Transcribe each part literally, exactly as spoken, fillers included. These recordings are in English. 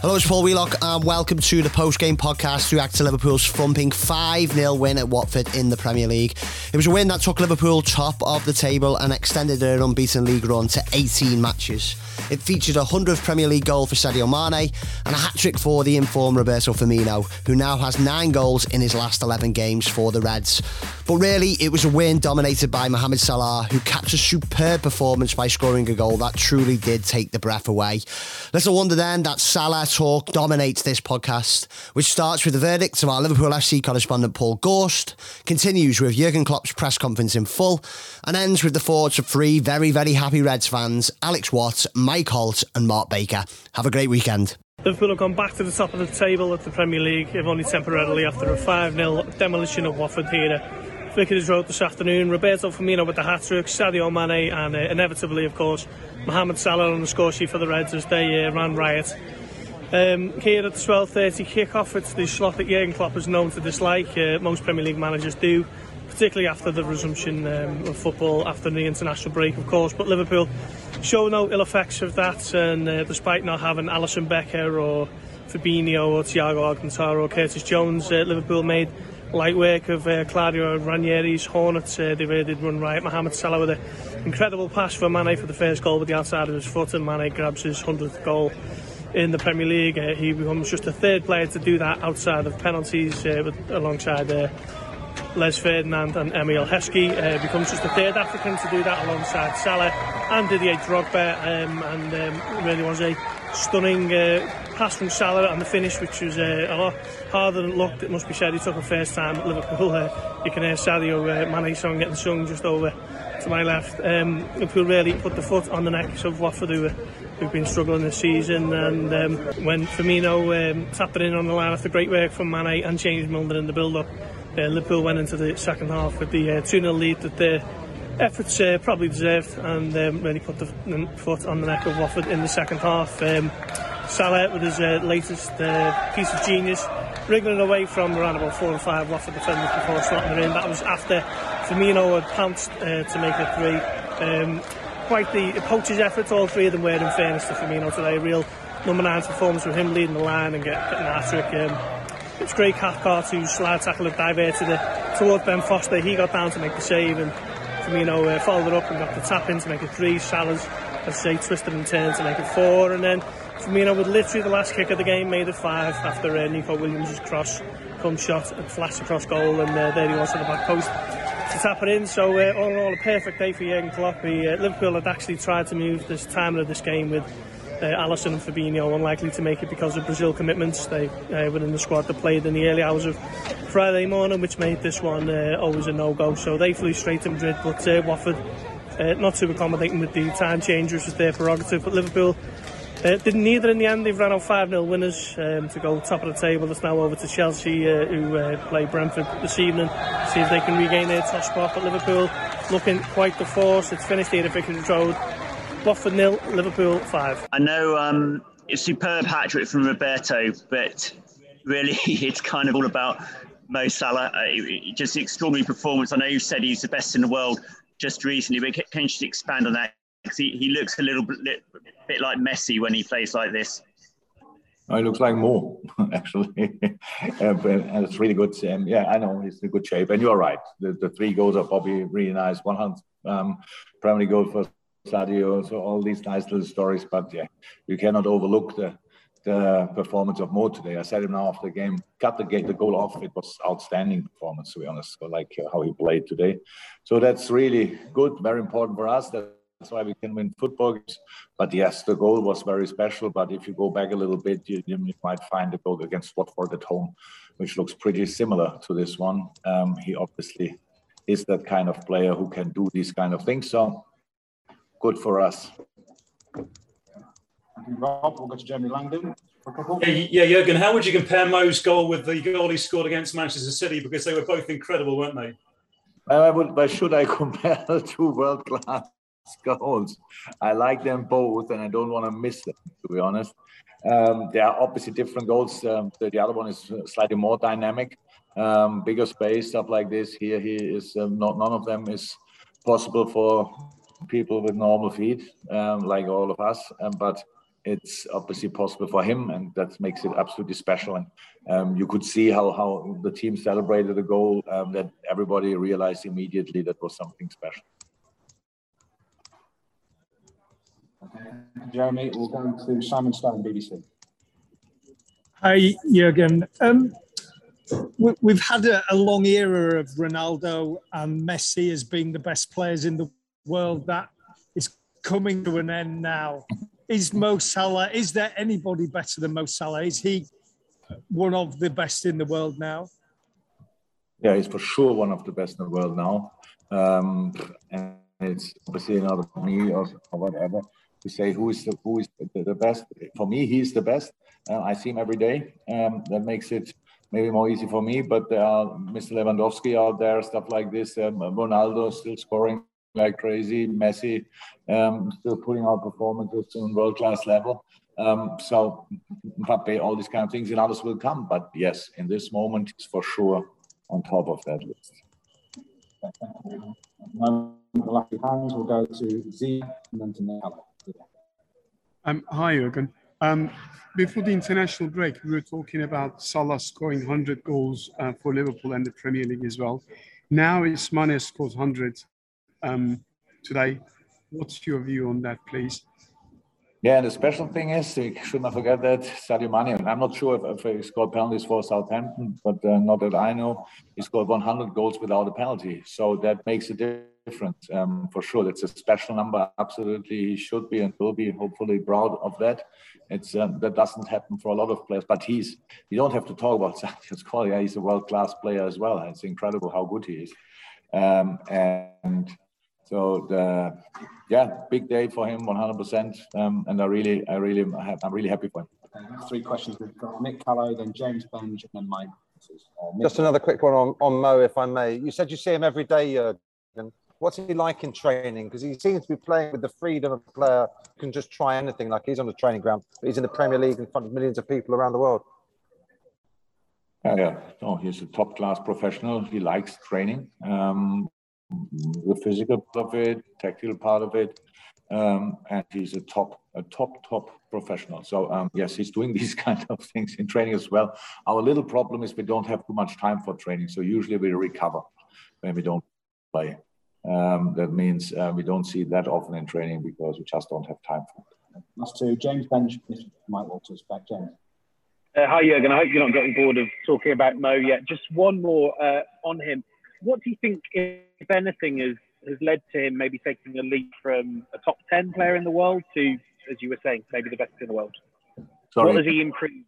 Hello, it's Paul Wheelock and welcome to the post-game podcast to react to Liverpool's thumping five nil win at Watford in the Premier League. It was a win that took Liverpool top of the table and extended their unbeaten league run to eighteen matches. It featured a hundredth Premier League goal for Sadio Mane and a hat-trick for the in-form Roberto Firmino, who now has nine goals in his last eleven games for the Reds. But really, it was a win dominated by Mohamed Salah, who capped a superb performance by scoring a goal that truly did take the breath away. Little wonder then that Salah talk dominates this podcast, which starts with the verdict of our Liverpool F C correspondent Paul Gorst, continues with Jurgen Klopp's press conference in full, and ends with the thoughts of three very, very happy Reds fans, Alex Watt, Mike Holt and Mark Baker. Have a great weekend. Liverpool have gone back to the top of the table at the Premier League, if only temporarily, after a five nil demolition of Watford here. Vicarage Road this afternoon, Roberto Firmino with the hat-trick, Sadio Mane and uh, inevitably, of course, Mohamed Salah on the score sheet for the Reds as they uh, ran riot. Um, here at the twelve thirty kick-off, it's the slot that Jurgen Klopp is known to dislike, uh, most Premier League managers do, particularly after the resumption um, of football after the international break, of course. But Liverpool show no ill effects of that, and uh, despite not having Alisson Becker or Fabinho or Thiago Alcantara or Curtis Jones, uh, Liverpool made light work of uh, Claudio Ranieri's Hornets. Uh, they really did run riot. Mohamed Salah with an incredible pass for Mane for the first goal with the outside of his foot, and Mane grabs his hundredth goal in the Premier League. Uh, he becomes just the third player to do that outside of penalties, uh, with, alongside uh, Les Ferdinand and Emile Heskey. Uh, becomes just the third African to do that alongside Salah and Didier Drogba, um, and um, it really was a stunning uh, pass from Salah, and the finish, which was uh, a lot harder than it looked, it must be said. He took a first time at Liverpool. Uh, you can hear Sadio uh, Mane's song getting sung just over to my left. Um, Liverpool really put the foot on the necks of Watford, who uh, who've been struggling this season, and um, when Firmino um, tapped it in on the line after great work from Mane and James Milner in the build-up, Uh, Liverpool went into the second half with the uh, two nil lead that their efforts uh, probably deserved, and um, really put the foot on the neck of Watford in the second half. Um, Salah, with his uh, latest uh, piece of genius, wriggling away from around about four or five Watford defenders before slotting it in. That was after Firmino had pounced uh, to make it three. Um, quite the poacher's effort, all three of them were, in fairness to Firmino today. A real number nine performance with him leading the line and getting an hat-trick. Um, It's Greg Cathcart whose slide tackle had diverted it towards Ben Foster. He got down to make the save, and Firmino uh, followed it up and got the tap in to make it three. Salah's, as I say, twisted and turned to make it four, and then Firmino, with literally the last kick of the game, made it five after uh, Neco Williams' cross come shot and flashed across goal, and uh, there he was at the back post to tap it in. So uh, all in all, a perfect day for Jurgen Klopp. He, uh, Liverpool had actually tried to move this time of this game with Uh, Alisson and Fabinho unlikely to make it because of Brazil commitments. They uh, were in the squad that played in the early hours of Friday morning, which made this one uh, always a no-go. So they flew straight to Madrid, but uh, Watford uh, not too accommodating with the time change, which was their prerogative. But Liverpool uh, didn't either in the end. They've run out five nil winners um, to go top of the table. It's now over to Chelsea, uh, who uh, play Brentford this evening, see if they can regain their top spot. But Liverpool looking quite the force. It's finished here at Vicarage Road. Watford nil, Liverpool five. I know um, it's a superb hat-trick from Roberto, but really it's kind of all about Mo Salah. Uh, just extraordinary performance. I know you said he's the best in the world just recently, but can you just expand on that? Because he, he looks a little bit, bit like Messi when he plays like this. Oh, he looks like Mo, actually. uh, but, and it's really good. Um, yeah, I know, he's in good shape. And you're right. The, the three goals are probably really nice. one hundred um, primary goal for Sadio, so all these nice little stories, but yeah, you cannot overlook the, the performance of Mo today. I said him now after the game, cut the gate, the goal off. It was outstanding performance, to be honest, so like how he played today. So that's really good, very important for us. That's why we can win football games. But yes, the goal was very special. But if you go back a little bit, you, you might find the goal against Watford at home, which looks pretty similar to this one. Um, he obviously is that kind of player who can do these kind of things. So good for us. Rob, we'll go to Jeremy Langdon. Yeah, yeah, Jurgen, how would you compare Mo's goal with the goal he scored against Manchester City? Because they were both incredible, weren't they? I would, but should I compare the two world-class goals? I like them both, and I don't want to miss them, to be honest. Um, there are obviously different goals. Um, the, the other one is slightly more dynamic, um, bigger space, stuff like this. Here, he is um, not none of them is possible for people with normal feet, um, like all of us. Um, but it's obviously possible for him, and that makes it absolutely special. And um, you could see how how the team celebrated the goal. Um, that everybody realized immediately that was something special. Okay. Jeremy, we'll go to Simon Stone, B B C. Hi, Jürgen. Um, we, we've had a, a long era of Ronaldo and Messi as being the best players in the world. That is coming to an end now. Is Mo Salah, is there anybody better than Mo Salah? Is he one of the best in the world now? Yeah, he's for sure one of the best in the world now. Um, and it's obviously not me or, or whatever to say who is the, who is the, the best. For me, he's the best. Uh, I see him every day. Um, that makes it maybe more easy for me, but there are Mister Lewandowski out there, stuff like this. Um, Ronaldo still scoring like crazy. Messi um, still putting out performances on world-class level. Um, so Mbappe, all these kind of things, and others will come. But yes, in this moment, he's for sure on top of that list. The lucky hands will go to Z and then to Nala. Um, hi, Jürgen. Um, before the international break, we were talking about Salah scoring one hundred goals uh, for Liverpool and the Premier League as well. Now it's Mane scores one hundred um, today. What's your view on that, please? Yeah, and the special thing is, we should not forget that Sadio Mane, and I'm not sure if, if he scored penalties for Southampton, but uh, not that I know, he scored one hundred goals without a penalty. So that makes a difference. Different um, for sure. That's a special number. Absolutely, he should be and will be hopefully proud of that. It's um, that doesn't happen for a lot of players. But he's you don't have to talk about Sadio's quality. He's a world-class player as well. It's incredible how good he is. Um, and so the, yeah, big day for him, one hundred percent. Um, and I really, I really, I'm really happy for him. Okay, three questions we've got: Mick Callow, then James Benj, and then Mike. Uh, Just another quick one on on Mo, if I may. You said you see him every day, Jürgen. Uh, What's he like in training? Because he seems to be playing with the freedom of a player who can just try anything. Like he's on the training ground, but he's in the Premier League in front of millions of people around the world. Yeah, yeah. No, he's a top-class professional. He likes training. Um, the physical part of it, tactical part of it. Um, and he's a top, a top, top professional. So, um, yes, he's doing these kind of things in training as well. Our little problem is we don't have too much time for training. So usually we recover when we don't play. Um, that means uh, we don't see that often in training because we just don't have time for it. That's to James Benj, Mike Walters, back James. Uh, hi, Jürgen. I hope you're not getting bored of talking about Mo yet. Just one more uh, on him. What do you think, if anything, has, has led to him maybe taking a leap from a top ten player in the world to, as you were saying, maybe the best in the world? Sorry. What has he improved?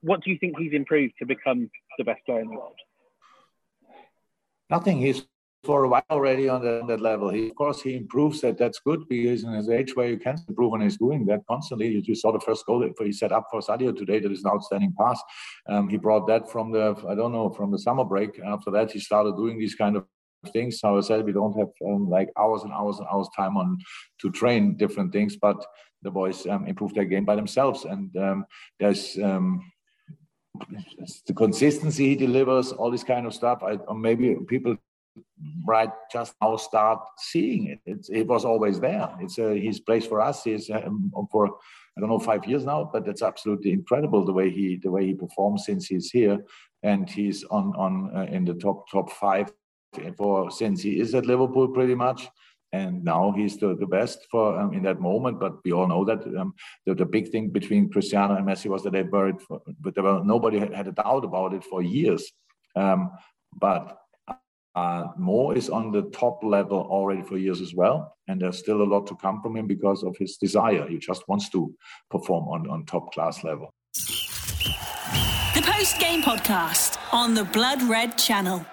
What do you think he's improved to become the best player in the world? Nothing. He's for a while already on that, that level. He, of course, he improves that. That's good because in his age where you can improve and he's doing that constantly. You just saw the first goal that he set up for Sadio today. That is an outstanding pass. Um, he brought that from the, I don't know, from the summer break. After that, he started doing these kind of things. So I said, we don't have um, like hours and hours and hours time on to train different things, but the boys um, improve their game by themselves. And um, there's... Um, the consistency he delivers, all this kind of stuff. I, or maybe people... Right, just now start seeing it. It's, it was always there. It's uh, his place for us. He's um, for I don't know five years now, but that's absolutely incredible the way he the way he performs since he's here, and he's on on uh, in the top top five for since he is at Liverpool pretty much. And now he's the, the best for um, in that moment. But we all know that um, the, the big thing between Cristiano and Messi was that they were it, for, but there were nobody had, had a doubt about it for years. Um, but Uh, Mo is on the top level already for years as well, and there's still a lot to come from him because of his desire. He just wants to perform on, on top class level. The Post Game Podcast on the Blood Red Channel.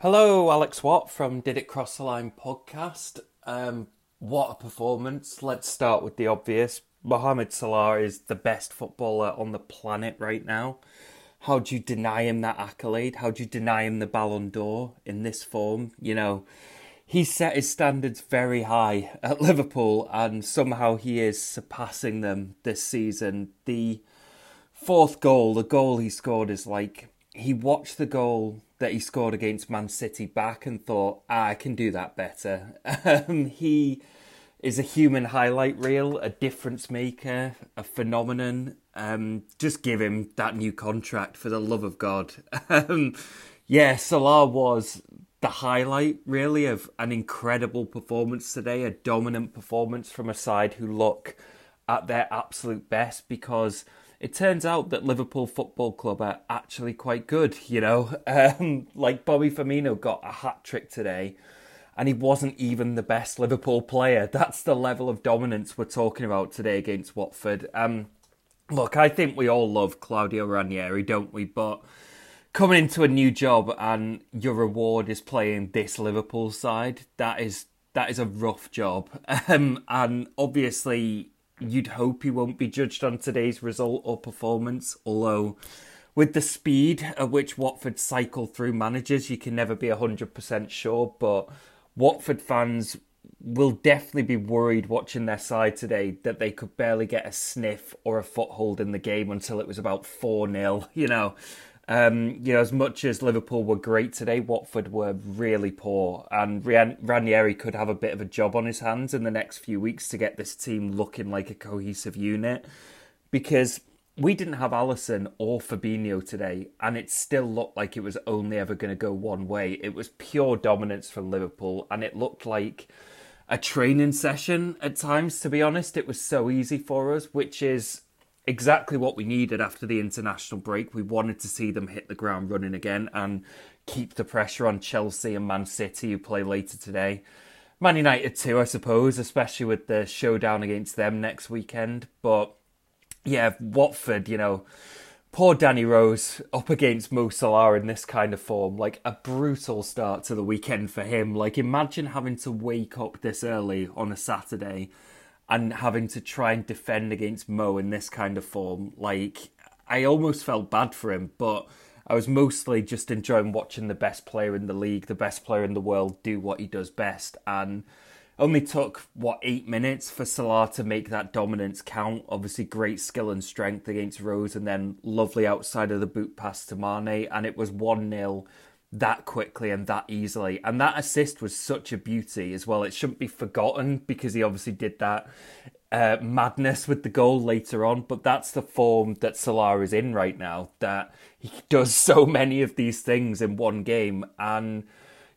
Hello, Alex Watt from Did It Cross the Line podcast. Um, what a performance. Let's start with the obvious. Mohamed Salah is the best footballer on the planet right now. How do you deny him that accolade? How do you deny him the Ballon d'Or in this form? You know, he set his standards very high at Liverpool, and somehow he is surpassing them this season. The fourth goal, the goal he scored, is like he watched the goal that he scored against Man City back and thought, ah, I can do that better. Um, he is a human highlight reel, a difference maker, a phenomenon. Um, just give him that new contract for the love of God. Um, yeah, Salah was the highlight, really, of an incredible performance today, a dominant performance from a side who look at their absolute best, because it turns out that Liverpool Football Club are actually quite good, you know. Um, like Bobby Firmino got a hat-trick today, and he wasn't even the best Liverpool player. That's the level of dominance we're talking about today against Watford. Um, look, I think we all love Claudio Ranieri, don't we? But coming into a new job and your reward is playing this Liverpool side, that is that is a rough job. Um, and obviously, you'd hope he won't be judged on today's result or performance, although with the speed at which Watford cycle through managers, you can never be one hundred percent sure, but Watford fans will definitely be worried watching their side today that they could barely get a sniff or a foothold in the game until it was about four nil. You know, um, you know, as much as Liverpool were great today, Watford were really poor, and Ran- Ranieri could have a bit of a job on his hands in the next few weeks to get this team looking like a cohesive unit, because we didn't have Alisson or Fabinho today, and it still looked like it was only ever going to go one way. It was pure dominance from Liverpool, and it looked like a training session at times, to be honest. It was so easy for us, which is exactly what we needed after the international break. We wanted to see them hit the ground running again and keep the pressure on Chelsea and Man City, who play later today. Man United too, I suppose, especially with the showdown against them next weekend, but yeah, Watford, you know, poor Danny Rose up against Mo Salah in this kind of form. Like, a brutal start to the weekend for him. Like, imagine having to wake up this early on a Saturday and having to try and defend against Mo in this kind of form. Like, I almost felt bad for him, but I was mostly just enjoying watching the best player in the league, the best player in the world, do what he does best. And only took, what, eight minutes for Salah to make that dominance count. Obviously, great skill and strength against Rose, and then lovely outside of the boot pass to Mane. And it was one nil that quickly and that easily. And that assist was such a beauty as well. It shouldn't be forgotten, because he obviously did that uh, madness with the goal later on. But that's the form that Salah is in right now, that he does so many of these things in one game. And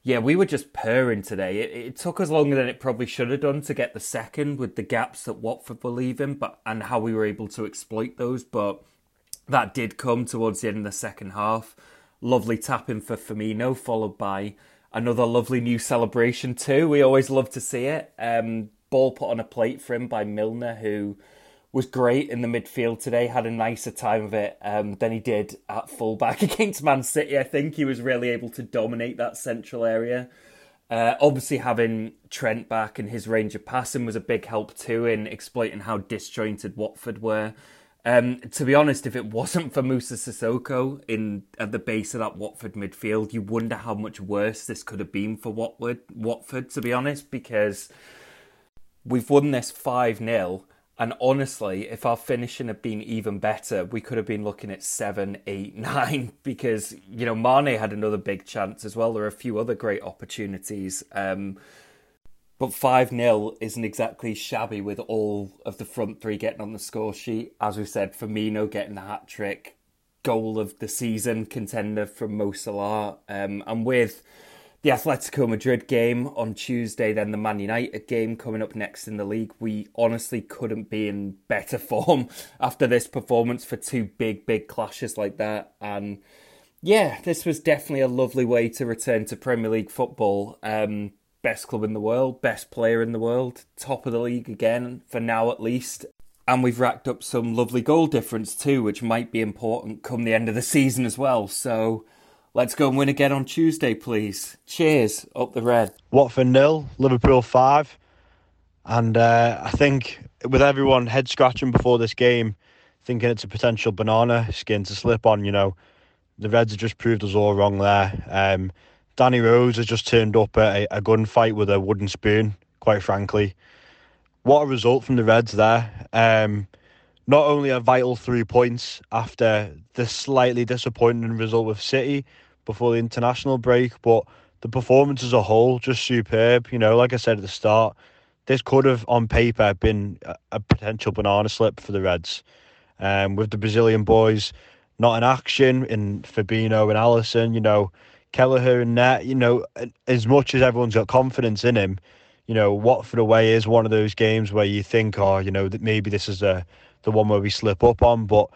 yeah, we were just purring today. It, it took us longer than it probably should have done to get the second, with the gaps that Watford were leaving, but and how we were able to exploit those. But that did come towards the end of the second half. Lovely tap-in for Firmino, followed by another lovely new celebration too. We always love to see it. Um, ball put on a plate for him by Milner, who was great in the midfield today, had a nicer time of it um, than he did at fullback against Man City. I think he was really able to dominate that central area. Uh, obviously, having Trent back and his range of passing was a big help too in exploiting how disjointed Watford were. Um, to be honest, if it wasn't for Moussa Sissoko in at the base of that Watford midfield, you wonder how much worse this could have been for Watford, Watford to be honest, because we've won this five nil. And honestly, if our finishing had been even better, we could have been looking at seven, eight, nine, because, you know, Mane had another big chance as well. There are a few other great opportunities. Um, but five nil isn't exactly shabby with all of the front three getting on the score sheet. As we said, Firmino getting the hat-trick, goal of the season contender from Mo Salah. Um, and with the Atletico Madrid game on Tuesday, then the Man United game coming up next in the league, we honestly couldn't be in better form after this performance for two big, big clashes like that. And yeah, this was definitely a lovely way to return to Premier League football. Um, best club in the world, best player in the world, top of the league again, for now at least. And we've racked up some lovely goal difference too, which might be important come the end of the season as well. So let's go and win again on Tuesday, please. Cheers, up the red. Watford nil, Liverpool five. And uh, I think with everyone head scratching before this game, thinking it's a potential banana skin to slip on, you know, the Reds have just proved us all wrong there. Um, Danny Rose has just turned up at a, a gunfight with a wooden spoon, quite frankly. What a result from the Reds there. Um, not only a vital three points after the slightly disappointing result with City before the international break, but the performance as a whole, just superb. You know, like I said at the start, this could have, on paper, been a, a potential banana slip for the Reds. Um, with the Brazilian boys not in action, in Fabinho and Alisson, you know, Kelleher and Net, you know, as much as everyone's got confidence in him, you know, Watford away is one of those games where you think, oh, you know, that maybe this is a, the one where we slip up on, but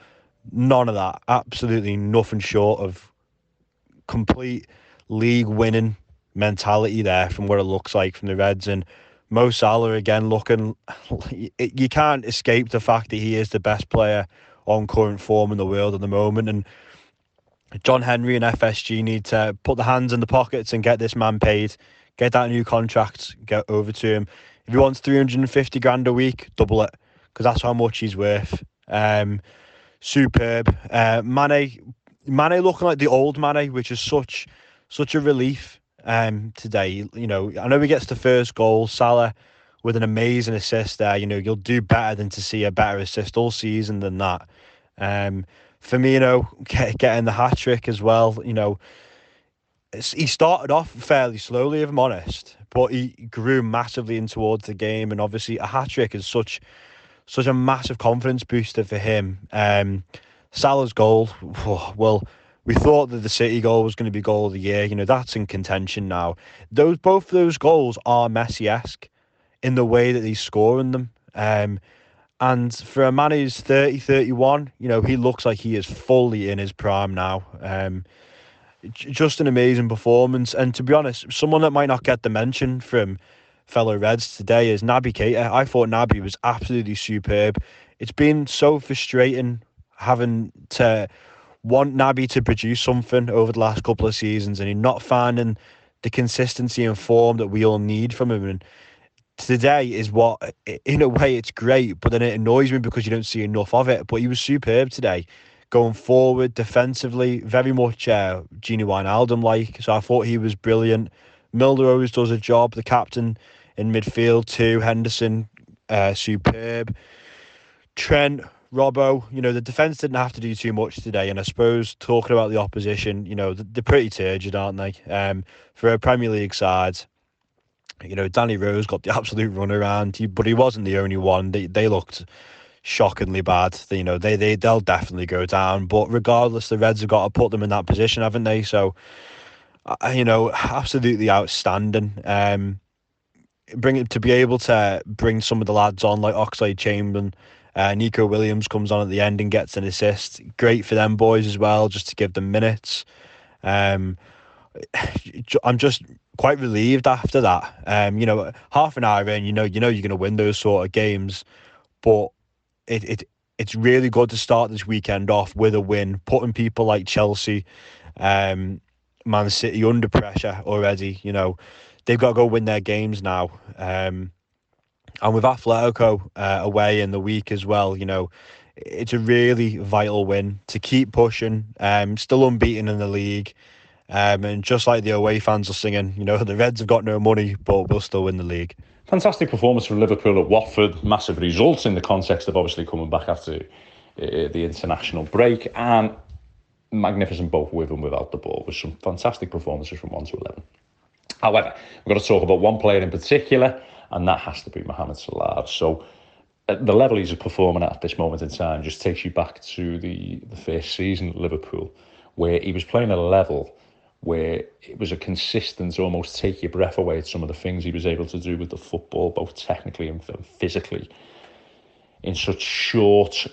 none of that. Absolutely nothing short of complete league-winning mentality there from what it looks like from the Reds. And Mo Salah, again, looking... You can't escape the fact that he is the best player on current form in the world at the moment. And John Henry and F S G need to put the hands in the pockets and get this man paid. Get that new contract, get over to him. If he wants three hundred fifty grand a week, double it, because that's how much he's worth. Um, superb. Uh, Mane, Mane looking like the old Mane, which is such such a relief um, today. You know, I know he gets the first goal. Salah with an amazing assist there. You know, you'll do better than to see a better assist all season than that. Um, Firmino get, getting the hat-trick as well. You know, he started off fairly slowly, if I'm honest, but he grew massively in towards the game, and obviously a hat-trick is such such a massive confidence booster for him. Um, Salah's goal, well, we thought that the City goal was going to be goal of the year. You know, that's in contention now. Those Both those goals are Messi-esque in the way that he's scoring them. Um, and for a man who's thirty, thirty-one, you know, he looks like he is fully in his prime now. Um Just an amazing performance. And to be honest, someone that might not get the mention from fellow Reds today is Naby Keita. I thought Naby was absolutely superb. It's been so frustrating having to want Naby to produce something over the last couple of seasons, and he's not finding the consistency and form that we all need from him. And today is what, in a way, it's great, but then it annoys me because you don't see enough of it. But he was superb today. Going forward, defensively, very much uh, Gini Wijnaldum-like. So I thought he was brilliant. Milner always does a job. The captain in midfield too. Henderson, uh, superb. Trent, Robbo. You know, the defence didn't have to do too much today. And I suppose, talking about the opposition, you know, they're pretty turgid, aren't they? Um, for a Premier League side, you know, Danny Rose got the absolute runaround. But he wasn't the only one. They, they looked... shockingly bad. You know, they, they, they'll definitely go down. But regardless, the Reds have got to put them in that position, haven't they? So, you know, absolutely outstanding. Um, bring it, to be able to bring some of the lads on, like Oxlade-Chamberlain, uh, Neco Williams comes on at the end and gets an assist. Great for them boys as well, just to give them minutes. Um, I'm just quite relieved after that. Um, you know, half an hour in, you know, you know you're going to win those sort of games. But It, it it's really good to start this weekend off with a win, putting people like Chelsea, um, Man City under pressure already. You know, they've got to go win their games now. Um, and with Atletico uh, away in the week as well, you know, it's a really vital win to keep pushing. Um, still unbeaten in the league. Um, and just like the away fans are singing, you know, the Reds have got no money, but we'll still win the league. Fantastic performance from Liverpool at Watford. Massive results in the context of obviously coming back after uh, the international break. And magnificent both with and without the ball, with some fantastic performances from one to eleven. However, we've got to talk about one player in particular, and that has to be Mohamed Salah. So at the level he's performing at at this moment in time just takes you back to the, the first season at Liverpool, where he was playing at a level where it was a consistent, almost take your breath away at some of the things he was able to do with the football, both technically and physically, in such short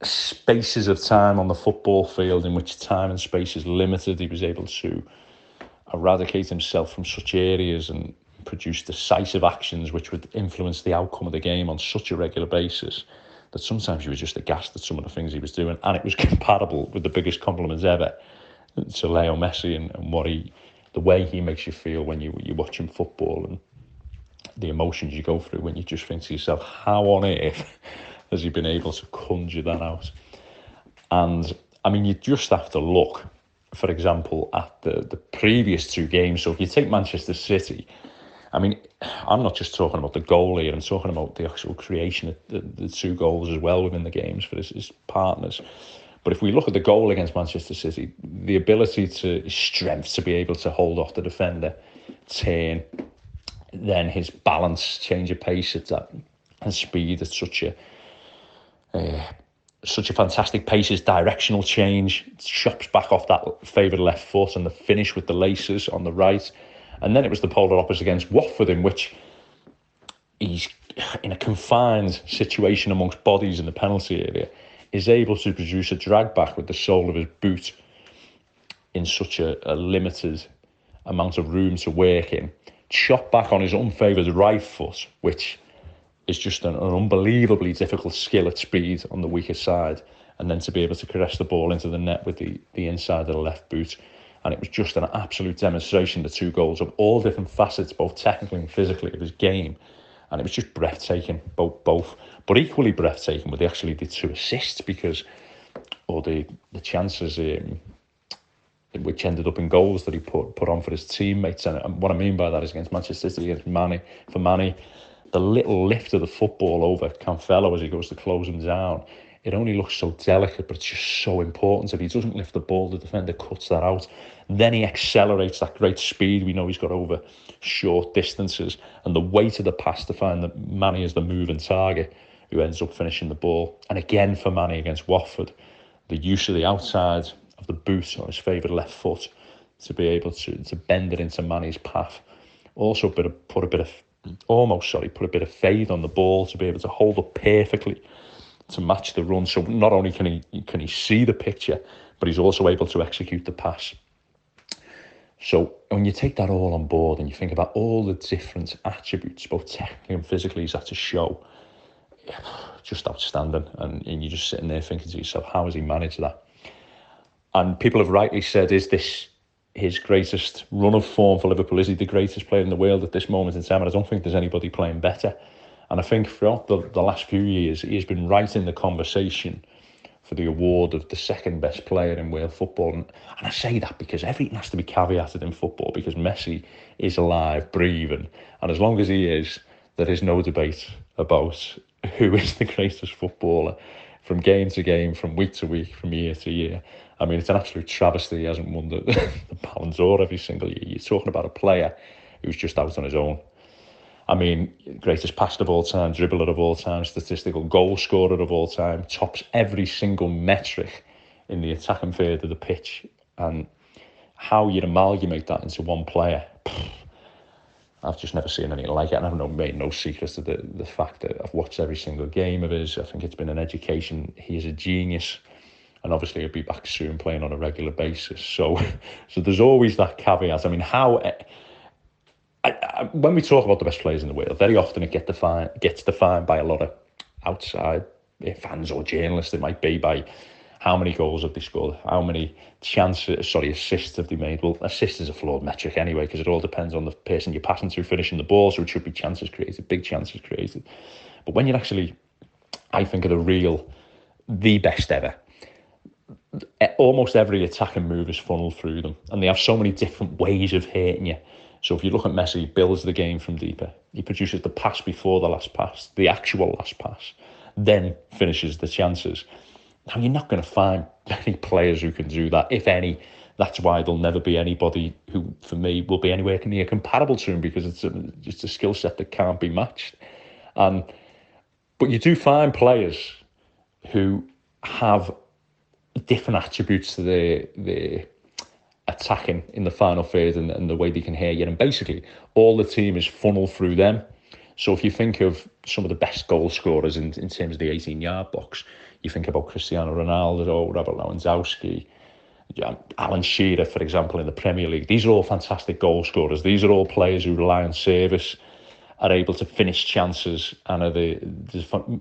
spaces of time on the football field, in which time and space is limited. He was able to eradicate himself from such areas and produce decisive actions which would influence the outcome of the game on such a regular basis that sometimes you were just aghast at some of the things he was doing, and it was compatible with the biggest compliments ever to Leo Messi and, and what he, the way he makes you feel when you, you're watching football, and the emotions you go through when you just think to yourself, how on earth has he been able to conjure that out? And, I mean, you just have to look for example, at the, the previous two games. So if you take Manchester City, I mean, I'm not just talking about the goal here, I'm talking about the actual creation of the, the two goals as well within the games for his, his partners. But if we look at the goal against Manchester City, the ability to, strength to be able to hold off the defender, turn, then his balance, change of pace at that, and speed at such a... Uh, such a fantastic pace, his directional change, chops back off that favoured left foot, and the finish with the laces on the right. And then it was the polar opposite against Watford, in which he's in a confined situation amongst bodies in the penalty area, is able to produce a drag back with the sole of his boot in such a, a limited amount of room to work in, chop back on his unfavoured right foot, which is just an, an unbelievably difficult skill at speed on the weaker side, and then to be able to caress the ball into the net with the, the inside of the left boot. And it was just an absolute demonstration, the two goals, of all different facets, both technically and physically, of his game. And it was just breathtaking, both, both. But equally breathtaking were actually the two assists, because, or the, the chances um, which ended up in goals that he put, put on for his teammates. And what I mean by that is against Manchester City, against Mane, for Mane, the little lift of the football over Cancelo as he goes to close him down, it only looks so delicate, but it's just so important. If he doesn't lift the ball, the defender cuts that out. Then he accelerates that great speed we know he's got over short distances, and the weight of the pass to find that Mane is the moving target who ends up finishing the ball. And again for Mane against Watford, the use of the outside of the boot on his favoured left foot to be able to, to bend it into Mane's path. Also a bit of, put a bit of almost, sorry, put a bit of fade on the ball to be able to hold up perfectly to match the run. So not only can he can he see the picture, but he's also able to execute the pass. So when you take that all on board and you think about all the different attributes, both technically and physically, he's had to show, just outstanding. And, and you're just sitting there thinking to yourself, how has he managed that? And people have rightly said, is this his greatest run of form for Liverpool? Is he the greatest player in the world at this moment in time? And I don't think there's anybody playing better. And I think throughout the, the last few years, he has been right in the conversation for the award of the second best player in world football. And, and I say that because everything has to be caveated in football, because Messi is alive, breathing. And as long as he is, there is no debate about who is the greatest footballer from game to game, from week to week, from year to year. I mean, it's an absolute travesty he hasn't won the, the Ballon d'Or every single year. You're talking about a player who's just out on his own. I mean, greatest passer of all time, dribbler of all time, statistical goal scorer of all time, tops every single metric in the attack and third of the pitch. And how you'd amalgamate that into one player, pff, I've just never seen anything like it. And I've no, made no secrets of the, the fact that I've watched every single game of his. I think it's been an education. He is a genius. And obviously he'll be back soon playing on a regular basis. So so there's always that caveat. I mean, how... I, I, when we talk about the best players in the world, very often it get defined, gets defined by a lot of outside fans or journalists. It might be by how many goals have they scored, how many chances, sorry, assists have they made. Well, assists is a flawed metric anyway, because it all depends on the person you're passing to finishing the ball, so it should be chances created, big chances created. But when you actually, I think, of the real, the best ever, almost every attacking move is funneled through them, and they have so many different ways of hitting you. So if you look at Messi, he builds the game from deeper. He produces the pass before the last pass, the actual last pass, then finishes the chances. Now, you're not going to find many players who can do that, if any. That's why there'll never be anybody who, for me, will be anywhere near comparable to him, because it's a, it's a skill set that can't be matched. And, but you do find players who have different attributes to their, their attacking in the final third, and, and the way they can hear you. And basically, all the team is funneled through them. So if you think of some of the best goal scorers in, in terms of the eighteen-yard box, you think about Cristiano Ronaldo, Robert Lewandowski, Alan Shearer, for example, in the Premier League. These are all fantastic goal scorers. These are all players who rely on service, are able to finish chances, and are the,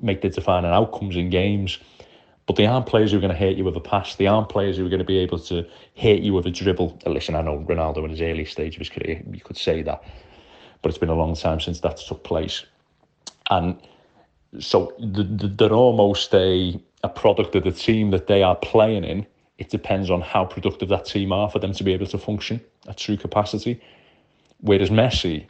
make the defining outcomes in games. But they aren't players who are going to hurt you with a pass. They aren't players who are going to be able to hurt you with a dribble. Listen, I know Ronaldo in his early stage of his career, you could say that. But it's been a long time since that took place. And so they're almost a, a product of the team that they are playing in, it depends on how productive that team are for them to be able to function at true capacity. Whereas Messi,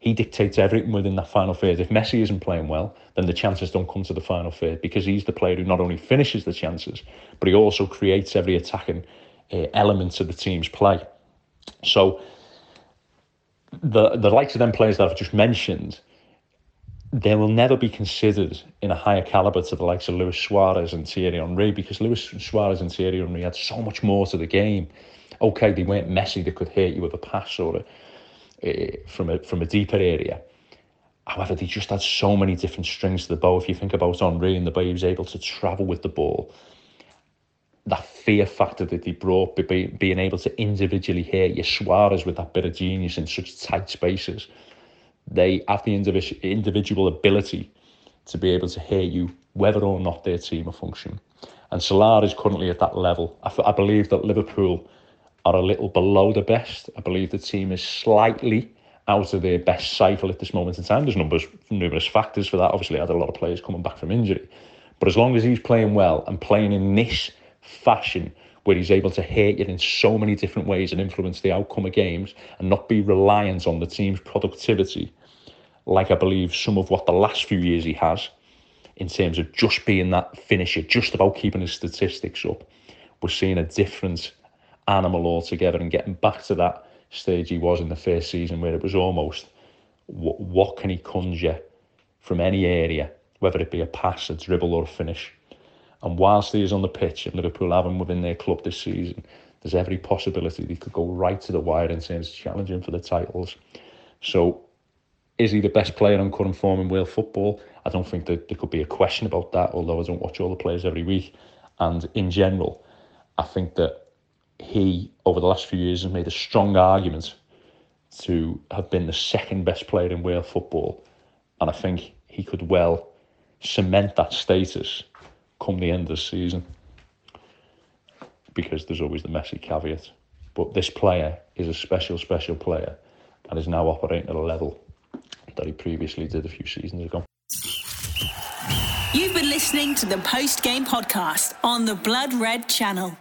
he dictates everything within that final third. If Messi isn't playing well, then the chances don't come to the final third, because he's the player who not only finishes the chances, but he also creates every attacking uh, element to the team's play. So the, the likes of them players that I've just mentioned, they will never be considered in a higher calibre to the likes of Luis Suarez and Thierry Henry, because Luis Suarez and Thierry Henry had so much more to the game. Okay, they weren't Messi that could hurt you with a pass or a, uh, from a from a deeper area. However, they just had so many different strings to the bow. If you think about Henry and the way he was able to travel with the ball, that fear factor that they brought, be, being able to individually hurt your Suarez with that bit of genius in such tight spaces. They have the individual ability to be able to hear you, whether or not their team are functioning. And Salah is currently at that level. I, I believe that Liverpool are a little below the best. I believe the team is slightly out of their best cycle at this moment in time. There's numbers, numerous factors for that. Obviously, I had a lot of players coming back from injury. But as long as he's playing well and playing in this fashion, where he's able to hurt you in so many different ways and influence the outcome of games and not be reliant on the team's productivity, like I believe some of what the last few years he has, in terms of just being that finisher, just about keeping his statistics up. We're seeing a different animal altogether and getting back to that stage he was in the first season, where it was almost, what, what can he conjure from any area, whether it be a pass, a dribble or a finish. And whilst he is on the pitch, and Liverpool have him within their club this season, there's every possibility they could go right to the wire in terms of challenging for the titles. So, is he the best player on current form in world football? I don't think that there could be a question about that, although I don't watch all the players every week. And in general, I think that he, over the last few years, has made a strong argument to have been the second best player in world football. And I think he could well cement that status come the end of the season, because there's always the Messi caveat. But this player is a special, special player and is now operating at a level that he previously did a few seasons ago. You've been listening to the Post Game Podcast on the Blood Red Channel.